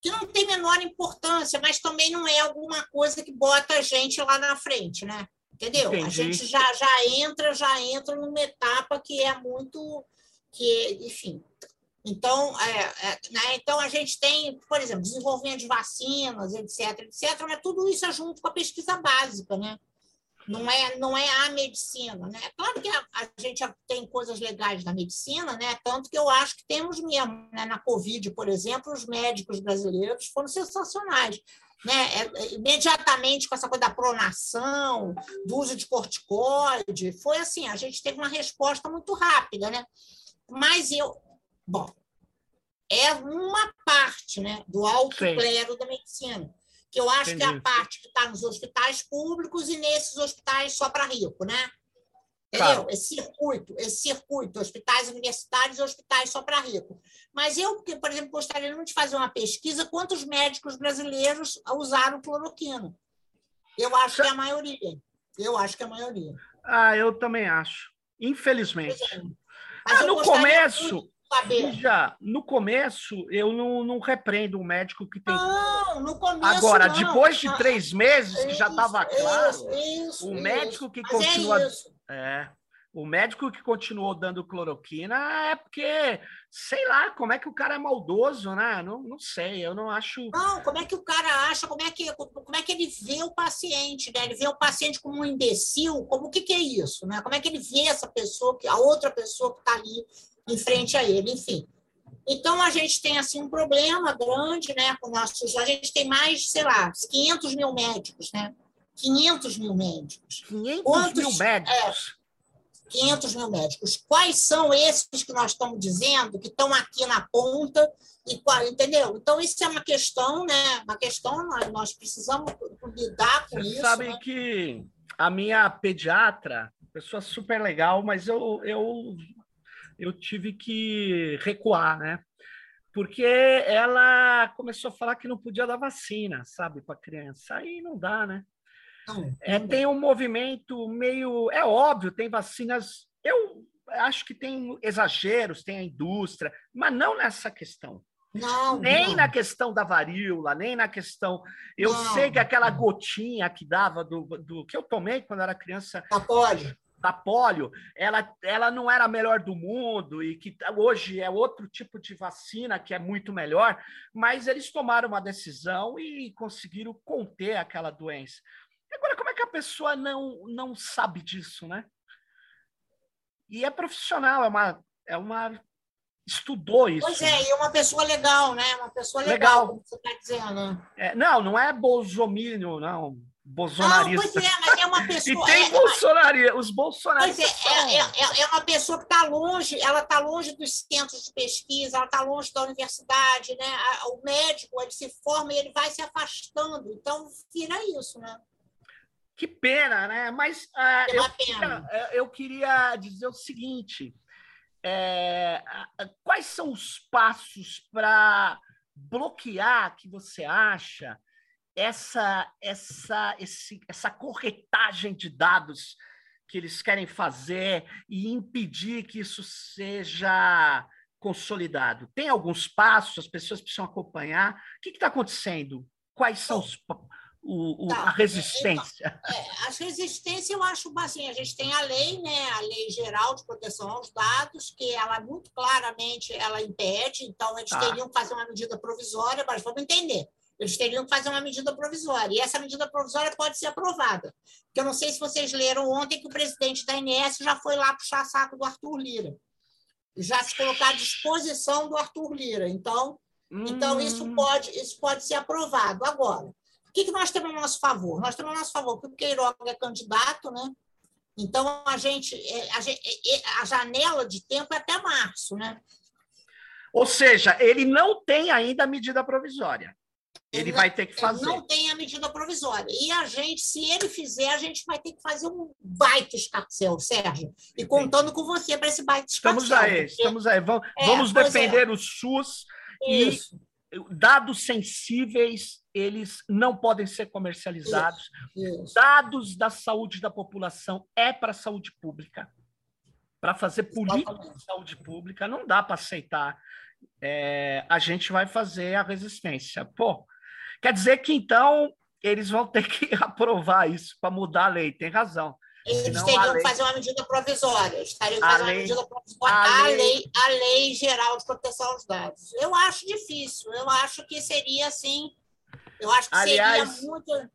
Que não tem menor importância, mas também não é alguma coisa que bota a gente lá na frente, né? Entendeu? Entendi. A gente já, já entra, já entra numa etapa que é muito, que, enfim. Então, é, é, né? Então a gente tem, por exemplo, desenvolvimento de vacinas, etcétera, etcétera, mas tudo isso é junto com a pesquisa básica, né? Não é, não é a medicina, né? Claro que a, a gente tem coisas legais na medicina, né? Tanto que eu acho que temos mesmo, né? Na Covid, por exemplo, os médicos brasileiros foram sensacionais, né? É, imediatamente com essa coisa da pronação, do uso de corticoide, foi assim, a gente teve uma resposta muito rápida, né? Mas eu, bom, é uma parte, né? Do alto clero da medicina. Que eu acho Entendi. que é a parte que está nos hospitais públicos e nesses hospitais só para rico, né? Entendeu? Claro. Esse circuito, esse circuito, hospitais universitários e hospitais só para rico. Mas eu, por exemplo, gostaria muito de fazer uma pesquisa quantos médicos brasileiros usaram cloroquina. Eu acho Você... que é a maioria. Eu acho que é a maioria. Ah, eu também acho. Infelizmente. É. Mas ah, eu no começo... Muito... Já, no começo, eu não, não repreendo um médico que tem... Não, no começo Agora, não. depois de três meses, isso, que já estava claro, isso, isso, o médico isso. que Mas continua... É isso. É, o médico que continuou dando cloroquina é porque, sei lá, como é que o cara é maldoso, né? Não, não sei, eu não acho... Não, como é que o cara acha, como é que, como é que ele vê o paciente, né? Ele vê o paciente como um imbecil, como o que, que é isso, né? Como é que ele vê essa pessoa, a outra pessoa que está ali... em frente a ele, enfim. Então, a gente tem, assim, um problema grande, né, com nossos... A gente tem mais, sei lá, quinhentos mil médicos, né? quinhentos mil médicos. quinhentos Quantos, mil médicos? É, quinhentos mil médicos. Quais são esses que nós estamos dizendo que estão aqui na ponta? E qual, entendeu? Então, isso é uma questão, né? Uma questão, nós, nós precisamos lidar com Você isso. Você sabe, né? Que a minha pediatra, pessoa super legal, mas eu... eu... eu tive que recuar, né? Porque ela começou a falar que não podia dar vacina, sabe, para criança. Aí não dá, né? Não, é, não. Tem um movimento meio... É óbvio, tem vacinas... Eu acho que tem exageros, tem a indústria, mas não nessa questão. Não, nem não. na questão da varíola, nem na questão... Eu não. sei que aquela gotinha que dava, do, do que eu tomei quando era criança... Da polio. Da polio, ela, ela não era a melhor do mundo e que hoje é outro tipo de vacina que é muito melhor, mas eles tomaram uma decisão e conseguiram conter aquela doença. Agora, como é que a pessoa não, não sabe disso, né? E é profissional, é uma... É uma estudou isso. Pois é, e uma pessoa legal, né? Uma pessoa legal, legal. Como você está dizendo. É, não, não é bolsomínio, não. Bolsonarista. Não, pois é, mas é uma pessoa... e tem é, bolsonaria, mas... os bolsonaristas Pois é, é, é, é uma pessoa que está longe, ela está longe dos centros de pesquisa, ela está longe da universidade, né? O médico, ele se forma e ele vai se afastando. Então, vira isso, né? Que pena, né? Mas uh, eu, pena. Queria, eu queria dizer o seguinte... É, quais são os passos para bloquear, que você acha, essa, essa, esse, essa corretagem de dados que eles querem fazer e impedir que isso seja consolidado? Tem alguns passos, as pessoas precisam acompanhar. O que está acontecendo? Quais são os... O, o, tá. A resistência. Então, é, as resistências, eu acho assim, a gente tem a lei, né, a Lei Geral de Proteção aos Dados, que ela muito claramente ela impede, então eles tá. teriam que fazer uma medida provisória, mas vamos entender, eles teriam que fazer uma medida provisória, e essa medida provisória pode ser aprovada, porque eu não sei se vocês leram ontem que o presidente da A N S já foi lá puxar saco do Arthur Lira, já se colocar à disposição do Arthur Lira, então, hum. então isso, pode, isso pode ser aprovado agora. O que, que nós temos a nosso favor? Nós temos a nosso favor que o Queiroga é candidato, né? Então, a gente, a gente, a janela de tempo é até março, né? Ou seja, ele não tem ainda a medida provisória. Ele, ele vai ter que fazer. Ele não tem a medida provisória. E a gente, se ele fizer, a gente vai ter que fazer um baita escarcéu, Sérgio. E Entendi. Contando com você para esse baita escarcéu. Estamos aí, porque... estamos aí. Vamos, é, vamos defender é. o SUS Isso. e... Dados sensíveis, eles não podem ser comercializados. Isso, isso. Dados da saúde da população é para a saúde pública. Para fazer política Exatamente. De saúde pública, não dá para aceitar. É, a gente vai fazer a resistência. Pô, quer dizer que, então, eles vão ter que aprovar isso para mudar a lei. Tem razão. Eles teriam que fazer uma medida provisória. Eles teriam que fazer uma medida provisória à lei, a Lei Geral de Proteção aos Dados. Eu acho difícil. Eu acho que seria, assim... Eu acho que Aliás, seria muito...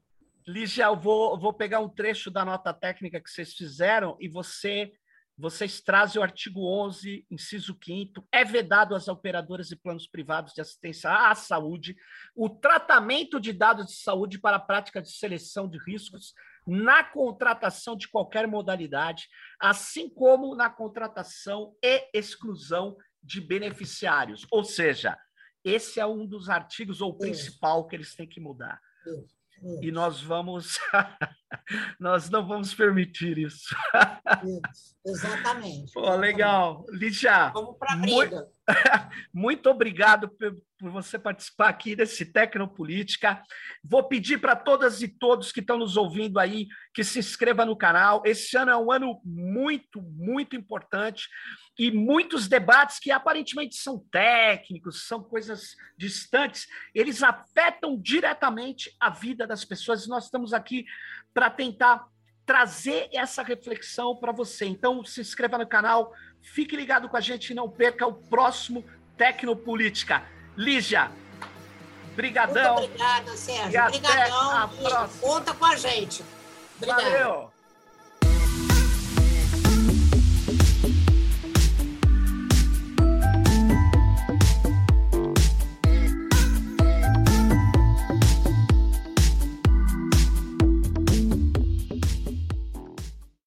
Lígia, eu vou, vou pegar um trecho da nota técnica que vocês fizeram e você, vocês trazem o artigo onze, inciso quinto. É vedado às operadoras e planos privados de assistência à saúde o tratamento de dados de saúde para a prática de seleção de riscos na contratação de qualquer modalidade, assim como na contratação e exclusão de beneficiários. Ou seja, esse é um dos artigos, ou principal, que eles têm que mudar. E nós vamos... nós não vamos permitir isso. Isso, exatamente. Pô, legal. Lígia, vamos para a briga. Muito obrigado por, por você participar aqui desse Tecnopolítica. Vou pedir para todas e todos que estão nos ouvindo aí que se inscreva no canal. Esse ano é um ano muito, muito importante e muitos debates que aparentemente são técnicos, são coisas distantes, eles afetam diretamente a vida das pessoas. Nós estamos aqui para tentar trazer essa reflexão para você. Então, se inscreva no canal, fique ligado com a gente e não perca o próximo Tecnopolítica. Lígia, brigadão. Muito obrigada, Sérgio. E obrigadão. Até a próxima. Conta com a gente. Obrigado. Valeu.